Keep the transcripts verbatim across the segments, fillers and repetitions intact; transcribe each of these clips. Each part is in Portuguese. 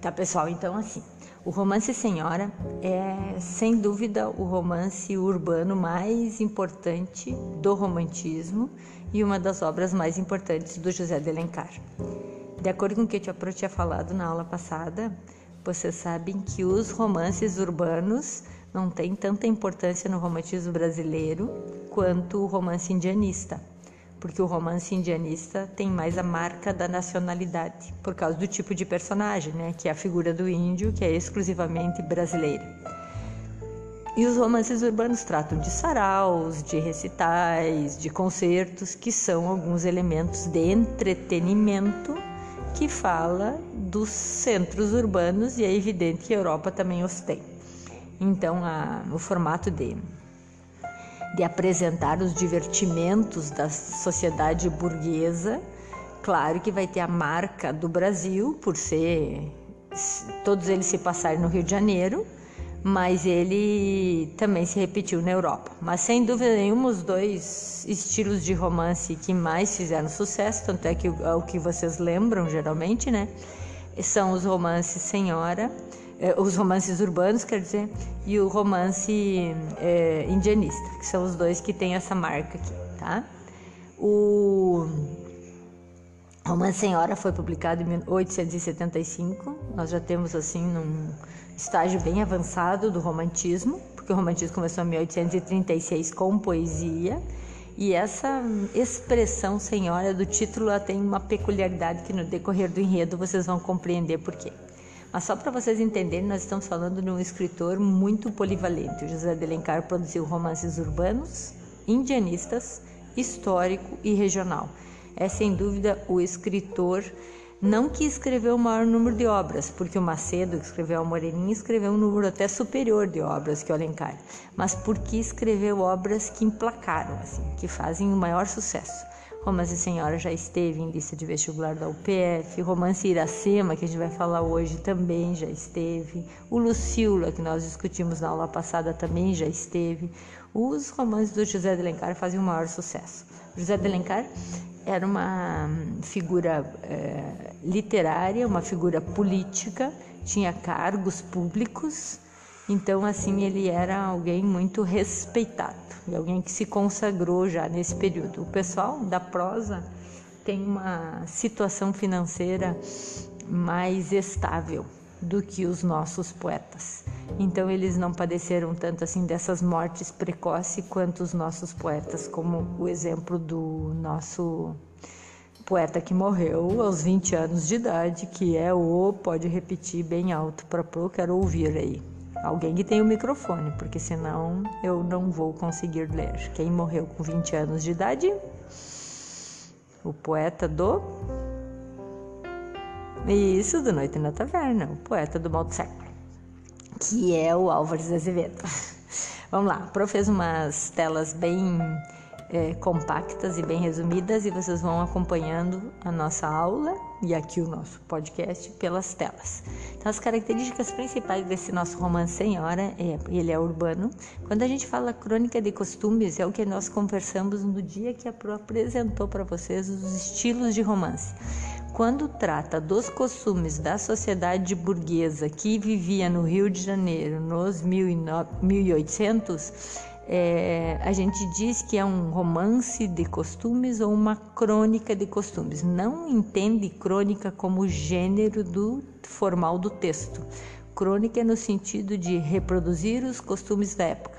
Tá, pessoal? Então, assim, o romance Senhora é, sem dúvida, o romance urbano mais importante do romantismo e uma das obras mais importantes do José de Alencar. De acordo com o que eu te tinha falado na aula passada, vocês sabem que os romances urbanos não têm tanta importância no romantismo brasileiro quanto o romance indianista, porque o romance indianista tem mais a marca da nacionalidade, por causa do tipo de personagem, né, que é a figura do índio, que é exclusivamente brasileira. E os romances urbanos tratam de saraus, de recitais, de concertos, que são alguns elementos de entretenimento que fala dos centros urbanos, e é evidente que a Europa também os tem. Então, a, o formato de... de apresentar os divertimentos da sociedade burguesa, claro que vai ter a marca do Brasil, por ser todos eles se passarem no Rio de Janeiro, mas ele também se repetiu na Europa. Mas sem dúvida nenhuma, os dois estilos de romance que mais fizeram sucesso, tanto é que é o que vocês lembram geralmente, né, são os romances Senhora, os romances urbanos, quer dizer, e o romance é, indianista, que são os dois que tem essa marca aqui, tá? O romance Senhora foi publicado em mil oitocentos e setenta e cinco, nós já temos, assim, num estágio bem avançado do romantismo, porque o romantismo começou em mil oitocentos e trinta e seis com poesia, e essa expressão Senhora do título, ela tem uma peculiaridade que no decorrer do enredo vocês vão compreender por quê. Mas só para vocês entenderem, nós estamos falando de um escritor muito polivalente. O José de Alencar produziu romances urbanos, indianistas, histórico e regional. É, sem dúvida, o escritor, não que escreveu o maior número de obras, porque o Macedo, que escreveu a Moreninha, escreveu um número até superior de obras que o Alencar, mas porque escreveu obras que emplacaram, assim, que fazem o maior sucesso. Romance Senhora já esteve em lista de vestibular da U P F, romance Iracema, que a gente vai falar hoje, também já esteve, o Luciola, que nós discutimos na aula passada, também já esteve. Os romances do José de Alencar fazem o maior sucesso. O José de Alencar era uma figura é, literária, uma figura política, tinha cargos públicos, então, assim, ele era alguém muito respeitado e alguém que se consagrou já nesse período. O pessoal da prosa tem uma situação financeira mais estável do que os nossos poetas. Então, eles não padeceram tanto, assim, dessas mortes precoces quanto os nossos poetas, como o exemplo do nosso poeta que morreu aos vinte anos de idade, que é o... pode repetir bem alto para pro, quero ouvir aí. Alguém que tem o microfone, porque senão eu não vou conseguir ler. Quem morreu com vinte anos de idade? O poeta do... Isso, do Noite na Taverna, o poeta do mal do século, que é o Álvares de Azevedo. Vamos lá, o Pro fez umas telas bem é, compactas e bem resumidas, e vocês vão acompanhando a nossa aula e aqui o nosso podcast pelas telas. Então, as características principais desse nosso romance Senhora, é, ele é urbano. Quando a gente fala crônica de costumes, é o que nós conversamos no dia que a Pro apresentou para vocês os estilos de romance. Quando trata dos costumes da sociedade burguesa que vivia no Rio de Janeiro nos mil e oitocentos, É, a gente diz que é um romance de costumes ou uma crônica de costumes. Não entende crônica como gênero do, formal do texto. Crônica é no sentido de reproduzir os costumes da época.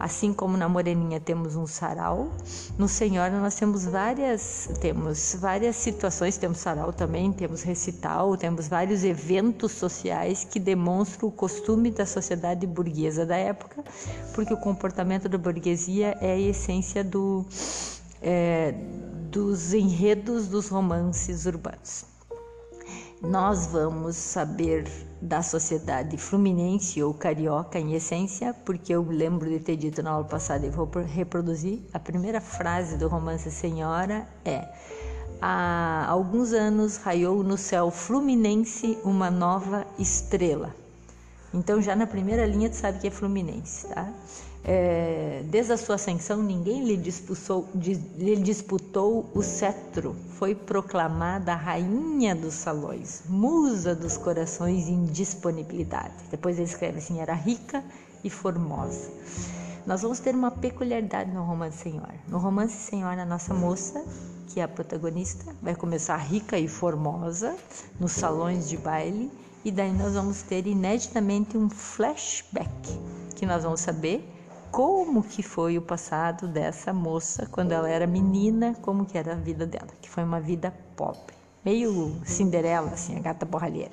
Assim como na Moreninha temos um sarau, no Senhora nós temos várias, temos várias situações, temos sarau também, temos recital, temos vários eventos sociais que demonstram o costume da sociedade burguesa da época, porque o comportamento da burguesia é a essência do, é, dos enredos dos romances urbanos. Nós vamos saber da sociedade fluminense ou carioca em essência, porque eu lembro de ter dito na aula passada e vou reproduzir. A primeira frase do romance Senhora é: há alguns anos raiou no céu fluminense uma nova estrela. Então já na primeira linha tu sabe que é fluminense, tá? É, desde a sua ascensão, ninguém lhe, lhe disputou o cetro. Foi proclamada a rainha dos salões, musa dos corações em disponibilidade. Depois ele escreve assim, era rica e formosa. Nós vamos ter uma peculiaridade no romance Senhora. No romance Senhora, a nossa moça, que é a protagonista, vai começar rica e formosa nos salões de baile. E daí nós vamos ter ineditamente um flashback, que nós vamos saber como que foi o passado dessa moça quando ela era menina, como que era a vida dela, que foi uma vida pobre, meio Cinderela, assim, a gata borralheira.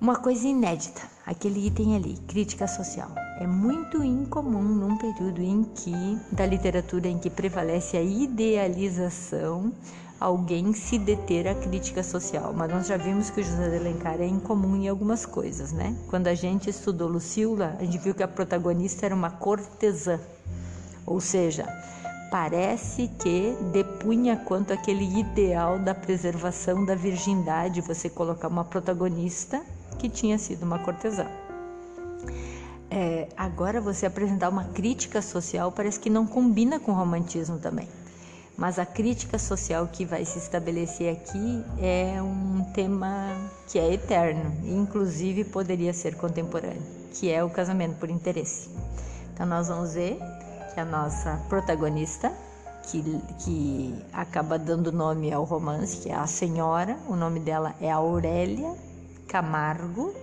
Uma coisa inédita, aquele item ali, crítica social, é muito incomum num período em que, da literatura em que prevalece a idealização, alguém se deter à crítica social. Mas nós já vimos que o José de Alencar é incomum em algumas coisas, né? Quando a gente estudou Luciola, a gente viu que a protagonista era uma cortesã, ou seja, parece que depunha quanto aquele ideal da preservação da virgindade, você colocar uma protagonista que tinha sido uma cortesã. É, agora você apresentar uma crítica social parece que não combina com o romantismo também. Mas a crítica social que vai se estabelecer aqui é um tema que é eterno, e inclusive poderia ser contemporâneo, que é o casamento por interesse. Então nós vamos ver que a nossa protagonista, que, que acaba dando nome ao romance, que é a Senhora, o nome dela é Aurélia Camargo,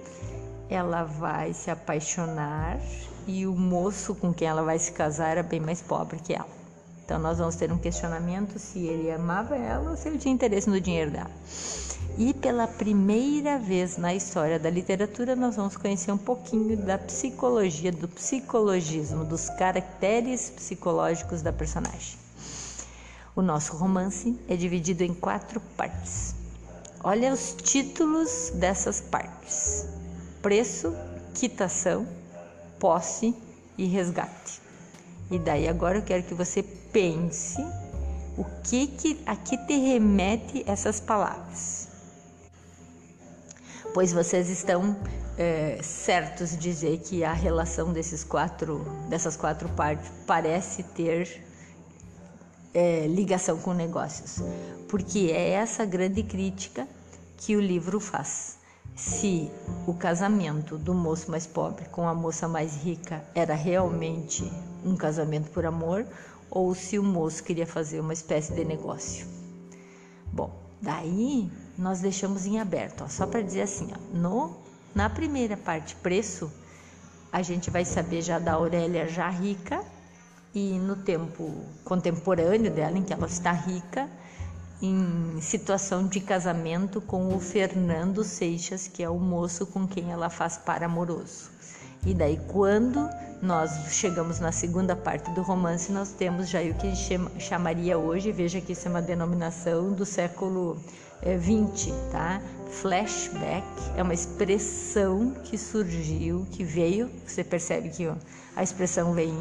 ela vai se apaixonar e o moço com quem ela vai se casar era bem mais pobre que ela. Então nós vamos ter um questionamento se ele amava ela ou se ele tinha interesse no dinheiro dela. E pela primeira vez na história da literatura nós vamos conhecer um pouquinho da psicologia, do psicologismo, dos caracteres psicológicos da personagem. O nosso romance é dividido em quatro partes. Olha os títulos dessas partes: preço, quitação, posse e resgate. E daí agora eu quero que você pense o que que, a que te remete essas palavras. Pois vocês estão é, certos de dizer que a relação desses quatro, dessas quatro partes parece ter é, ligação com negócios. Porque é essa grande crítica que o livro faz. Se o casamento do moço mais pobre com a moça mais rica era realmente um casamento por amor, ou se o moço queria fazer uma espécie de negócio. Bom, daí nós deixamos em aberto, ó, só para dizer assim, ó, no, na primeira parte, preço, a gente vai saber já da Aurélia já rica, e no tempo contemporâneo dela, em que ela está rica, em situação de casamento com o Fernando Seixas, que é o moço com quem ela faz par amoroso. E daí, quando nós chegamos na segunda parte do romance, nós temos já o que a gente chamaria hoje, veja que isso é uma denominação do século vinte, tá? Flashback é uma expressão que surgiu, que veio, você percebe que a expressão vem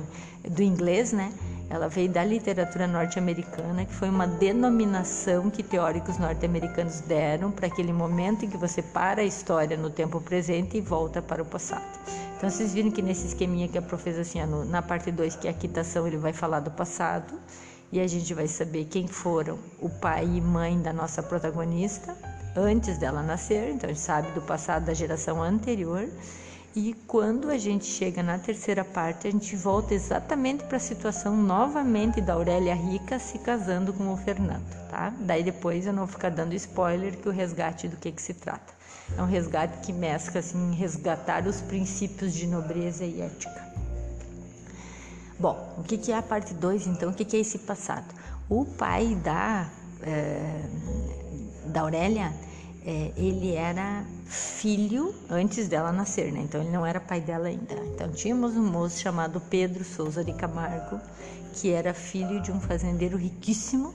do inglês, né? Ela veio da literatura norte-americana, que foi uma denominação que teóricos norte-americanos deram para aquele momento em que você para a história no tempo presente e volta para o passado. Então, vocês viram que nesse esqueminha que a Pró fez assim, na parte dois, que é a quitação, ele vai falar do passado, e a gente vai saber quem foram o pai e mãe da nossa protagonista antes dela nascer, então a gente sabe do passado da geração anterior, e quando a gente chega na terceira parte, a gente volta exatamente para a situação novamente da Aurélia rica se casando com o Fernando, tá? Daí depois eu não vou ficar dando spoiler que o resgate do que que se trata. É um resgate que mescla, assim, resgatar os princípios de nobreza e ética. Bom, o que, que é a parte dois, então? O que, que é esse passado? O pai da, é, da Aurélia, é, ele era filho antes dela nascer, né? Então, ele não era pai dela ainda. Então, tínhamos um moço chamado Pedro Souza de Camargo, que era filho de um fazendeiro riquíssimo,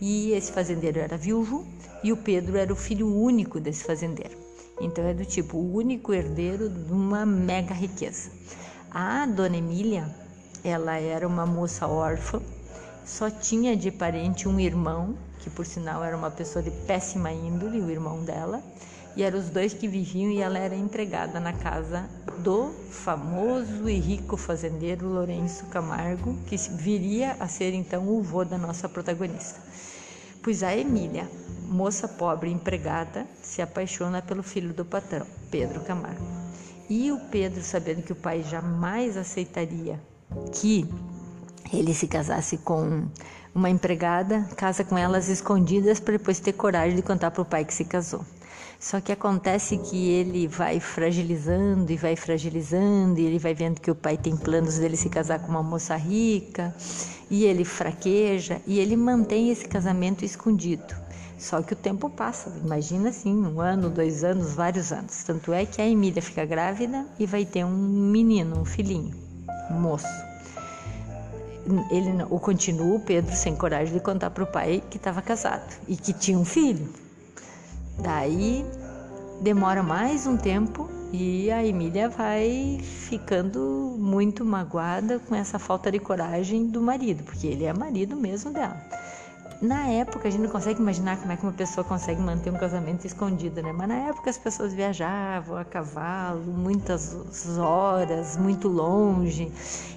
e esse fazendeiro era viúvo, e o Pedro era o filho único desse fazendeiro. Então, é do tipo, o único herdeiro de uma mega riqueza. A dona Emília, ela era uma moça órfã, só tinha de parente um irmão, que por sinal era uma pessoa de péssima índole, o irmão dela, e eram os dois que viviam, e ela era empregada na casa do famoso e rico fazendeiro Lourenço Camargo, que viria a ser então o vô da nossa protagonista. Pois a Emília, moça pobre empregada, se apaixona pelo filho do patrão, Pedro Camargo. E o Pedro, sabendo que o pai jamais aceitaria que ele se casasse com uma empregada, casa com elas escondidas para depois ter coragem de contar para o pai que se casou. Só que acontece que ele vai fragilizando e vai fragilizando, e ele vai vendo que o pai tem planos dele se casar com uma moça rica, e ele fraqueja, e ele mantém esse casamento escondido. Só que o tempo passa, imagina assim, um ano, dois anos, vários anos. Tanto é que a Emília fica grávida e vai ter um menino, um filhinho, um moço. Ele o continua, o Pedro, sem coragem de contar para o pai que estava casado e que tinha um filho. Daí demora mais um tempo e a Emília vai ficando muito magoada com essa falta de coragem do marido, porque ele é marido mesmo dela. Na época, a gente não consegue imaginar como é que uma pessoa consegue manter um casamento escondido, né? Mas na época as pessoas viajavam a cavalo, muitas horas, muito longe.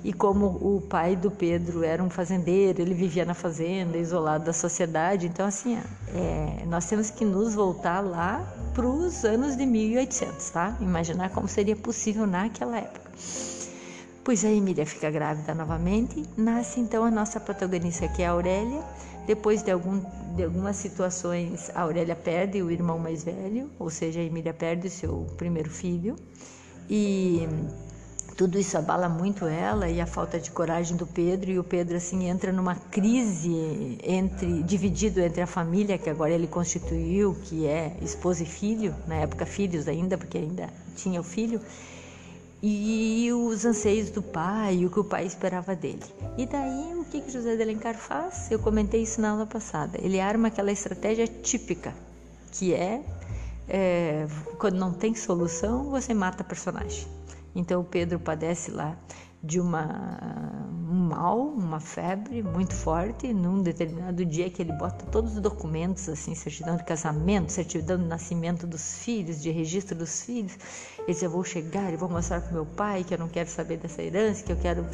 E como o pai do Pedro era um fazendeiro, ele vivia na fazenda, isolado da sociedade. Então, assim, é, nós temos que nos voltar lá para os anos de mil e oitocentos, tá? Imaginar como seria possível naquela época. Pois a Emília fica grávida novamente, nasce então a nossa protagonista, que é a Aurélia. Depois de, algum, de algumas situações, a Aurélia perde o irmão mais velho, ou seja, a Emília perde o seu primeiro filho. E tudo isso abala muito ela, e a falta de coragem do Pedro. E o Pedro, assim, entra numa crise entre, dividido entre a família, que agora ele constituiu, que é esposa e filho, na época filhos ainda, porque ainda tinha o filho, e os anseios do pai, o que o pai esperava dele. E daí, o que, que José de Alencar faz? Eu comentei isso na aula passada. Ele arma aquela estratégia típica, que é, é quando não tem solução, você mata a personagem. Então, o Pedro padece lá de uma, um mal, uma febre muito forte. Num determinado dia que ele bota todos os documentos, assim, certidão de casamento, certidão de nascimento dos filhos, de registro dos filhos, ele diz: eu vou chegar e vou mostrar para o meu pai que eu não quero saber dessa herança, que eu quero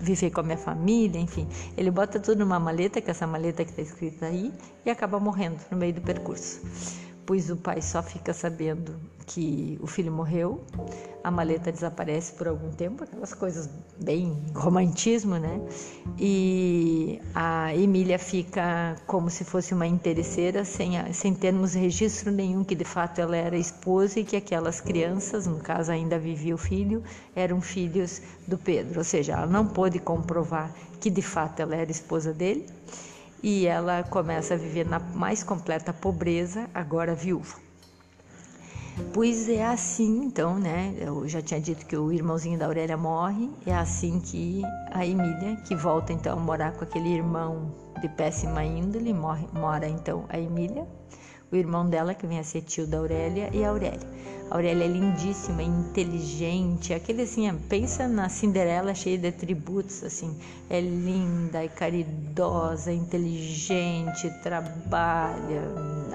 viver com a minha família, enfim. Ele bota tudo numa maleta, que é essa maleta que está escrita aí, e acaba morrendo no meio do percurso. Pois o pai só fica sabendo que o filho morreu, a maleta desaparece por algum tempo, aquelas coisas bem romantismo, né? E a Emília fica como se fosse uma interesseira, sem, sem termos registro nenhum que de fato ela era esposa e que aquelas crianças, no caso ainda vivia o filho, eram filhos do Pedro. Ou seja, ela não pôde comprovar que de fato ela era esposa dele, e ela começa a viver na mais completa pobreza, agora viúva. Pois é assim, então, né? Eu já tinha dito que o irmãozinho da Aurélia morre, é assim que a Emília, que volta então a morar com aquele irmão de péssima índole, morre, mora então a Emília, o irmão dela, que vem a ser tio da Aurélia, e a Aurélia. A Aurélia é lindíssima, inteligente, aquele assim, pensa na Cinderela cheia de atributos, assim, é linda, é caridosa, inteligente, trabalha,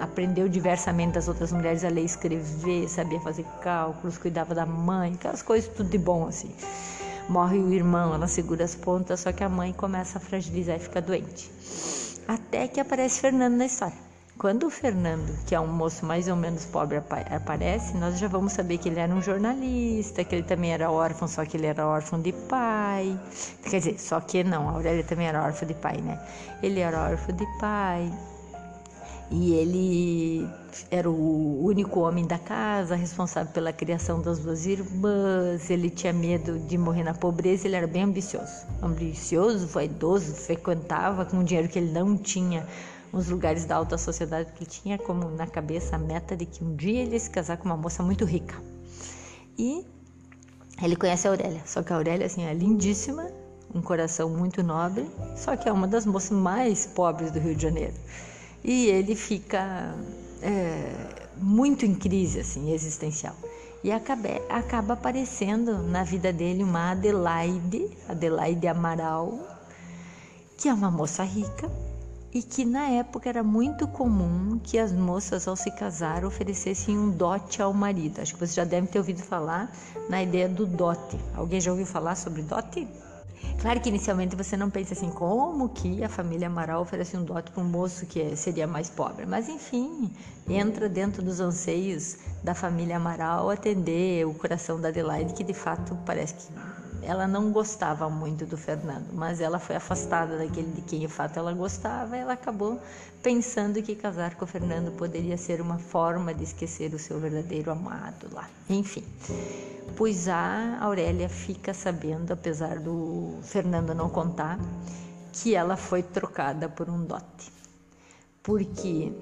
aprendeu diversamente das outras mulheres a ler e escrever, sabia fazer cálculos, cuidava da mãe, aquelas coisas tudo de bom, assim. Morre o irmão, ela segura as pontas, só que a mãe começa a fragilizar e fica doente. Até que aparece Fernando na história. Quando o Fernando, que é um moço mais ou menos pobre, aparece, nós já vamos saber que ele era um jornalista, que ele também era órfão, só que ele era órfão de pai. Quer dizer, só que não, a Aurélia também era órfã de pai, né? Ele era órfão de pai. E ele era o único homem da casa, responsável pela criação das duas irmãs. Ele tinha medo de morrer na pobreza, ele era bem ambicioso. Ambicioso, vaidoso, frequentava com o dinheiro que ele não tinha uns lugares da alta sociedade, porque ele tinha como na cabeça a meta de que um dia ele ia se casar com uma moça muito rica. E ele conhece a Aurélia, só que a Aurélia, assim, é lindíssima, um coração muito nobre, só que é uma das moças mais pobres do Rio de Janeiro. E ele fica é, muito em crise, assim, existencial. E acaba, acaba aparecendo na vida dele uma Adelaide, Adelaide Amaral, que é uma moça rica, e que na época era muito comum que as moças, ao se casar, oferecessem um dote ao marido. Acho que vocês já devem ter ouvido falar na ideia do dote. Alguém já ouviu falar sobre dote? Claro que inicialmente você não pensa assim, como que a família Amaral oferece um dote para um moço que seria mais pobre. Mas enfim, entra dentro dos anseios da família Amaral atender o coração da Adelaide, que de fato parece que ela não gostava muito do Fernando, mas ela foi afastada daquele de quem de fato ela gostava, e ela acabou pensando que casar com o Fernando poderia ser uma forma de esquecer o seu verdadeiro amado lá. Enfim, pois a Aurélia fica sabendo, apesar do Fernando não contar, que ela foi trocada por um dote, porque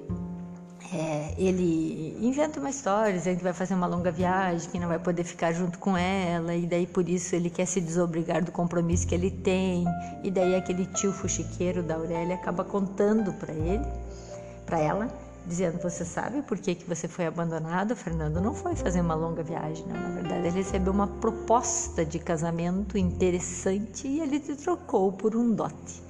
É, ele inventa uma história dizendo que vai fazer uma longa viagem, que não vai poder ficar junto com ela, e daí por isso ele quer se desobrigar do compromisso que ele tem, e daí aquele tio fuxiqueiro da Aurélia acaba contando para ele, para ela, dizendo, você sabe por que, que você foi abandonado? O Fernando não foi fazer uma longa viagem, não. Na verdade ele recebeu uma proposta de casamento interessante e ele te trocou por um dote.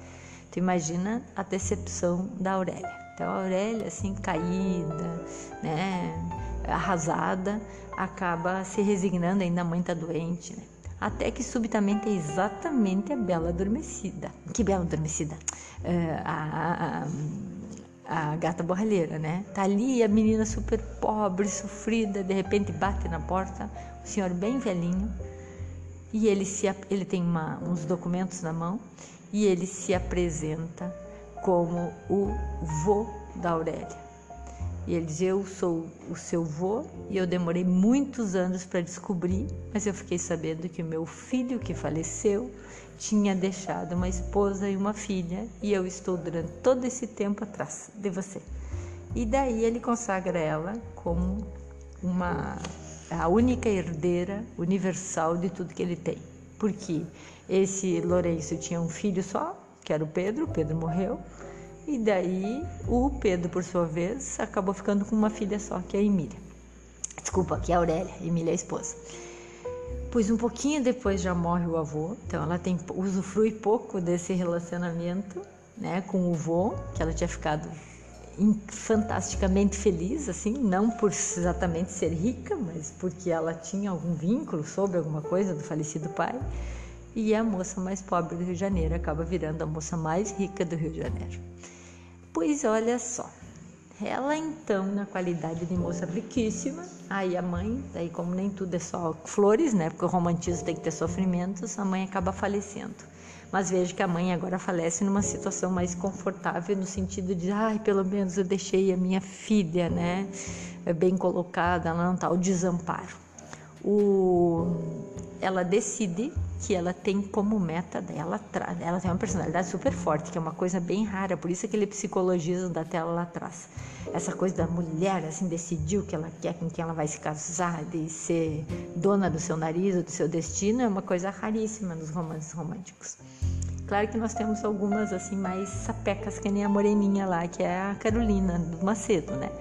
Tu imagina a decepção da Aurélia. Então a Aurélia, assim, caída, né, arrasada, acaba se resignando, ainda muito doente, né? Até que subitamente é exatamente a Bela Adormecida. Que Bela Adormecida? É, a, a, a gata borralheira, né? Tá ali a menina super pobre, sofrida, de repente bate na porta, o senhor bem velhinho, e ele, se, ele tem uma, uns documentos na mão, e ele se apresenta como o vô da Aurélia. E ele diz, eu sou o seu vô e eu demorei muitos anos para descobrir, mas eu fiquei sabendo que o meu filho que faleceu tinha deixado uma esposa e uma filha, e eu estou durante todo esse tempo atrás de você. E daí ele consagra ela como uma, a única herdeira universal de tudo que ele tem. Porque esse Lourenço tinha um filho só, que era o Pedro, o Pedro morreu, e daí o Pedro, por sua vez, acabou ficando com uma filha só, que é a Emília. Desculpa, que é a Aurélia, Emília é a esposa. Pois um pouquinho depois já morre o avô, então ela tem, usufrui pouco desse relacionamento, né, com o vô, que ela tinha ficado fantasticamente feliz, assim, não por exatamente ser rica, mas porque ela tinha algum vínculo sobre alguma coisa do falecido pai. E a moça mais pobre do Rio de Janeiro acaba virando a moça mais rica do Rio de Janeiro. Pois olha só, ela então, na qualidade de moça riquíssima, aí a mãe, daí como nem tudo é só flores, né, porque o romantismo tem que ter sofrimentos, a mãe acaba falecendo. Mas vejo que a mãe agora falece numa situação mais confortável, no sentido de, ai, pelo menos eu deixei a minha filha, né, bem colocada, ela não tá ao desamparo. O... Ela decide que ela tem como meta dela, ela tem uma personalidade super forte, que é uma coisa bem rara, por isso aquele psicologismo da tela lá atrás. Essa coisa da mulher, assim, decidiu que ela quer, com quem ela vai se casar, de ser dona do seu nariz ou do seu destino, é uma coisa raríssima nos romances românticos. Claro que nós temos algumas, assim, mais sapecas, que nem a Moreninha lá, que é a Carolina do Macedo, né?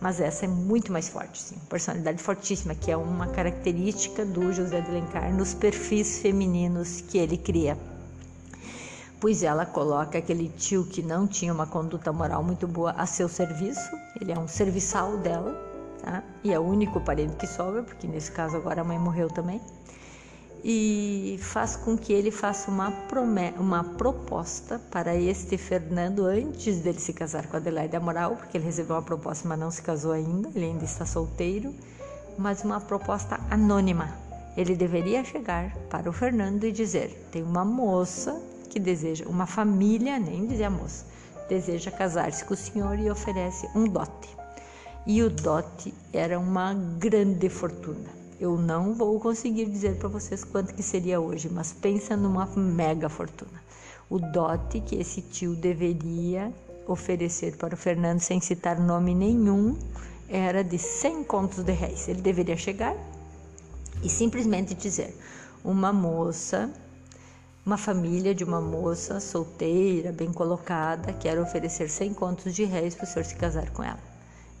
Mas essa é muito mais forte, sim, personalidade fortíssima, que é uma característica do José de Alencar nos perfis femininos que ele cria. Pois ela coloca aquele tio que não tinha uma conduta moral muito boa a seu serviço, ele é um serviçal dela, tá? E é o único parente que sobra, porque nesse caso agora a mãe morreu também, e faz com que ele faça uma, promessa, uma proposta para este Fernando antes dele se casar com a Adelaide Amaral, porque ele recebeu uma proposta, mas não se casou ainda, ele ainda está solteiro, mas uma proposta anônima. Ele deveria chegar para o Fernando e dizer, tem uma moça que deseja, uma família, nem dizer a moça, deseja casar-se com o senhor e oferece um dote. E o dote era uma grande fortuna. Eu não vou conseguir dizer para vocês quanto que seria hoje, mas pensa numa mega fortuna. O dote que esse tio deveria oferecer para o Fernando, sem citar nome nenhum, era de cem contos de réis. Ele deveria chegar e simplesmente dizer, uma moça, uma família de uma moça solteira, bem colocada, quer oferecer cem contos de réis para o senhor se casar com ela.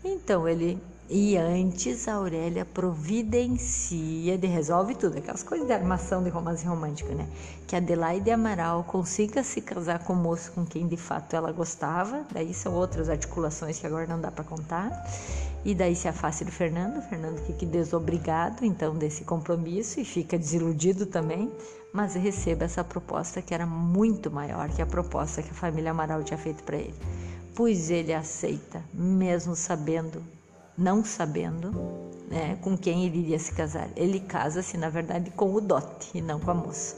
Então ele E antes a Aurélia providencia, de resolve tudo, aquelas coisas de armação de romance romântico, né? Que a Adelaide Amaral consiga se casar com o moço com quem de fato ela gostava, daí são outras articulações que agora não dá para contar, e daí se afaste do Fernando, Fernando fica desobrigado então desse compromisso e fica desiludido também, mas receba essa proposta que era muito maior que a proposta que a família Amaral tinha feito para ele. Pois ele aceita, mesmo sabendo, não sabendo, né, com quem ele iria se casar. Ele casa-se, na verdade, com o dote e não com a moça.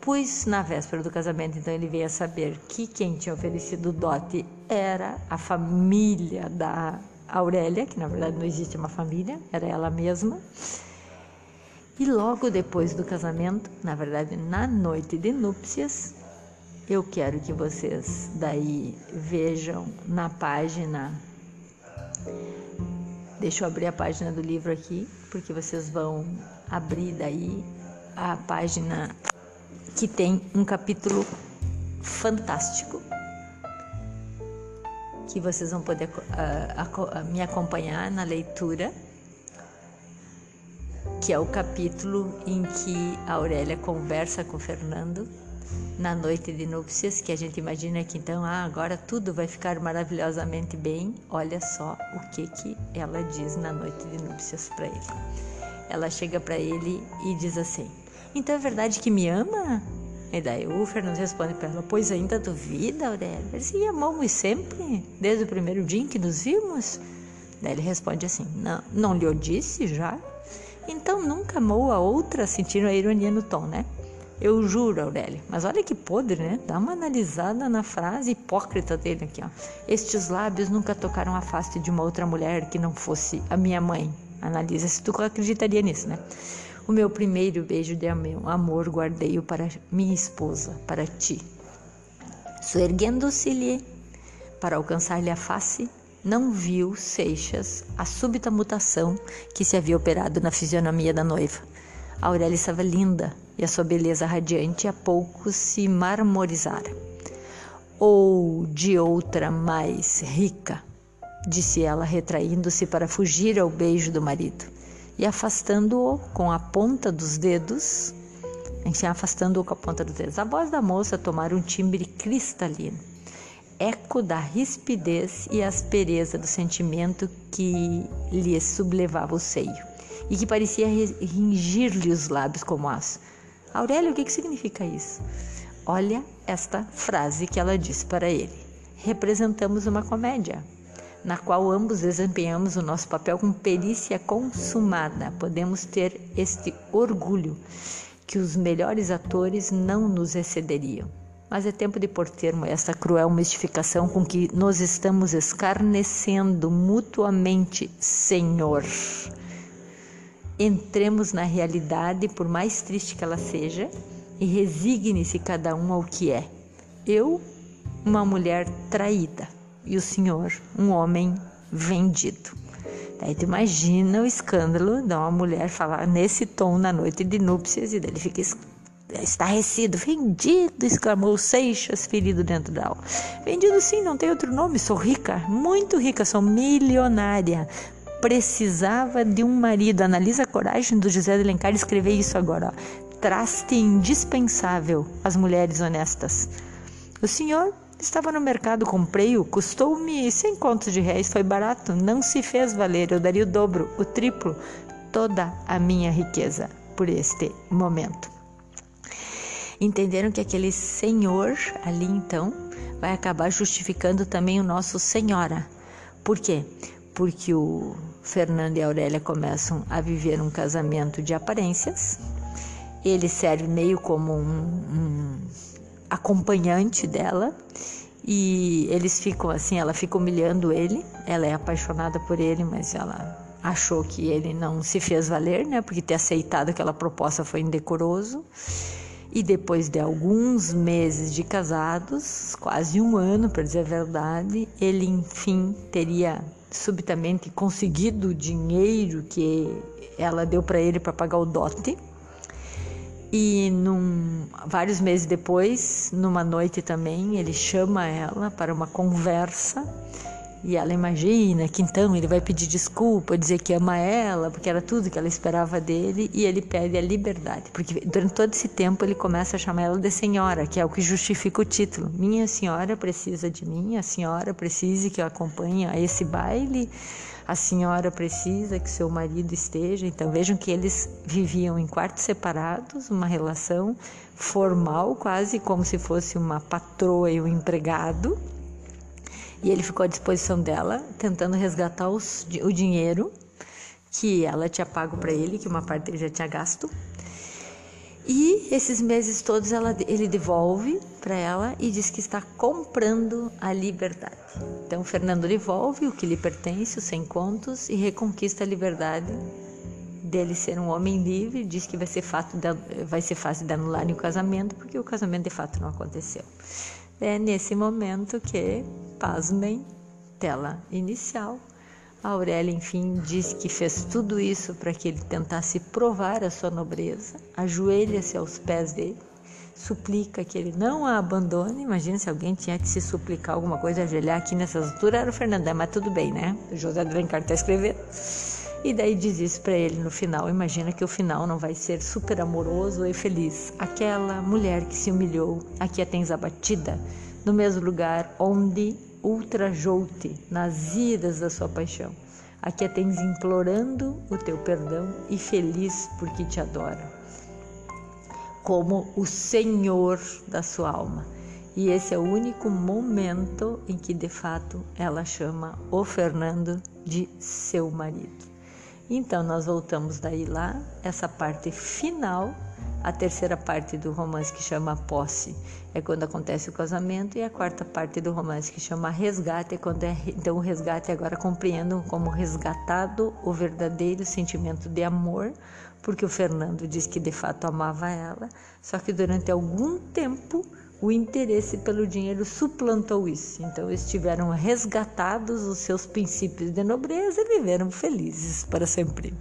Pois, na véspera do casamento, então, ele veio a saber que quem tinha oferecido o dote era a família da Aurélia, que, na verdade, não existe uma família, era ela mesma. E logo depois do casamento, na verdade, na noite de núpcias, eu quero que vocês daí vejam na página... Deixa eu abrir a página do livro aqui, porque vocês vão abrir daí a página que tem um capítulo fantástico, que vocês vão poder uh, me acompanhar na leitura, que é o capítulo em que a Aurélia conversa com o Fernando na noite de núpcias, que a gente imagina que então, ah, agora tudo vai ficar maravilhosamente bem. Olha só o que que ela diz na noite de núpcias para ele. Ela chega para ele e diz assim: então é verdade que me ama? E daí o Fernando responde para ela: pois ainda duvida, Aurélia? Ele se amamos sempre, desde o primeiro dia em que nos vimos. Daí ele responde assim: não, não lhe o disse já? Então nunca amou a outra? Sentindo a ironia no tom, né? Eu juro, Aurélia, mas olha que podre, né? Dá uma analisada na frase hipócrita dele aqui, ó. Estes lábios nunca tocaram a face de uma outra mulher que não fosse a minha mãe. Analisa se tu acreditaria nisso, né? O meu primeiro beijo de amor guardei-o para minha esposa, para ti. Soerguendo-se-lhe, para alcançar-lhe a face, não viu Seixas a súbita mutação que se havia operado na fisionomia da noiva. A Aurélia estava linda, e a sua beleza radiante a pouco se marmorizara. Ou de outra mais rica, disse ela, retraindo-se para fugir ao beijo do marido, e afastando-o com a ponta dos dedos, enfim, afastando-o com a ponta dos dedos. A voz da moça tomara um timbre cristalino, eco da rispidez e aspereza do sentimento que lhe sublevava o seio, e que parecia ringir-lhe os lábios como aço. Aurélia, o que, que significa isso? Olha esta frase que ela disse para ele. Representamos uma comédia, na qual ambos desempenhamos o nosso papel com perícia consumada. Podemos ter este orgulho, que os melhores atores não nos excederiam. Mas é tempo de pôr termo a esta cruel mistificação com que nos estamos escarnecendo mutuamente, Senhor. Entremos na realidade, por mais triste que ela seja, e resigne-se cada um ao que é. Eu, uma mulher traída, e o senhor, um homem vendido. Daí tu imagina o escândalo de uma mulher falar nesse tom na noite de núpcias, e daí ele fica estarrecido. Vendido, exclamou Seixas, ferido dentro da alma. Vendido sim, não tem outro nome, sou rica, muito rica, sou milionária. Precisava de um marido. Analisa a coragem do José de Alencar escrever isso agora. Ó. Traste indispensável às mulheres honestas. O senhor estava no mercado, comprei-o, custou-me cem contos de réis, foi barato, não se fez valer, eu daria o dobro, o triplo, toda a minha riqueza por este momento. Entenderam que aquele senhor ali então vai acabar justificando também o nosso senhora. Por quê? Porque o Fernando e a Aurélia começam a viver um casamento de aparências. Ele serve meio como um, um acompanhante dela. E eles ficam assim, ela fica humilhando ele. Ela é apaixonada por ele, mas ela achou que ele não se fez valer, né? Porque ter aceitado aquela proposta foi indecoroso. E depois de alguns meses de casados, quase um ano, para dizer a verdade, ele, enfim, teria... subitamente conseguido o dinheiro que ela deu para ele para pagar o dote. E num, vários meses depois, numa noite também, ele chama ela para uma conversa E ela imagina que então ele vai pedir desculpa, dizer que ama ela, porque era tudo que ela esperava dele, e ele pede a liberdade. Porque durante todo esse tempo ele começa a chamar ela de senhora, que é o que justifica o título. Minha senhora precisa de mim, a senhora precisa que eu acompanhe a esse baile, a senhora precisa que seu marido esteja. Então vejam que eles viviam em quartos separados, uma relação formal, quase como se fosse uma patroa e um empregado. E ele ficou à disposição dela, tentando resgatar os, o dinheiro que ela tinha pago para ele, que uma parte ele já tinha gasto. E esses meses todos ela, ele devolve para ela e diz que está comprando a liberdade. Então Fernando devolve o que lhe pertence, os cem contos, e reconquista a liberdade dele ser um homem livre. Diz que vai ser, fato de, vai ser fácil de anular o casamento, porque o casamento de fato não aconteceu. É nesse momento que, pasmem, tela inicial, a Aurélia, enfim, diz que fez tudo isso para que ele tentasse provar a sua nobreza, ajoelha-se aos pés dele, suplica que ele não a abandone. Imagina se alguém tinha que se suplicar alguma coisa, ajoelhar aqui nessa altura, era o Fernando, mas tudo bem, né? O José de Alencar está escrevendo. E daí diz isso para ele no final. Imagina que o final não vai ser super amoroso e feliz. Aquela mulher que se humilhou, aqui a tens abatida, no mesmo lugar onde ultrajou-te nas iras da sua paixão. Aqui a tens implorando o teu perdão e feliz porque te adora, como o Senhor da sua alma. E esse é o único momento em que, de fato, ela chama o Fernando de seu marido. Então, nós voltamos daí lá, essa parte final. A terceira parte do romance, que chama Posse, é quando acontece o casamento, e a quarta parte do romance, que chama Resgate, é quando é, então o resgate agora compreendam como resgatado o verdadeiro sentimento de amor, porque o Fernando diz que de fato amava ela, só que durante algum tempo o interesse pelo dinheiro suplantou isso. Então eles tiveram resgatados os seus princípios de nobreza e viveram felizes para sempre.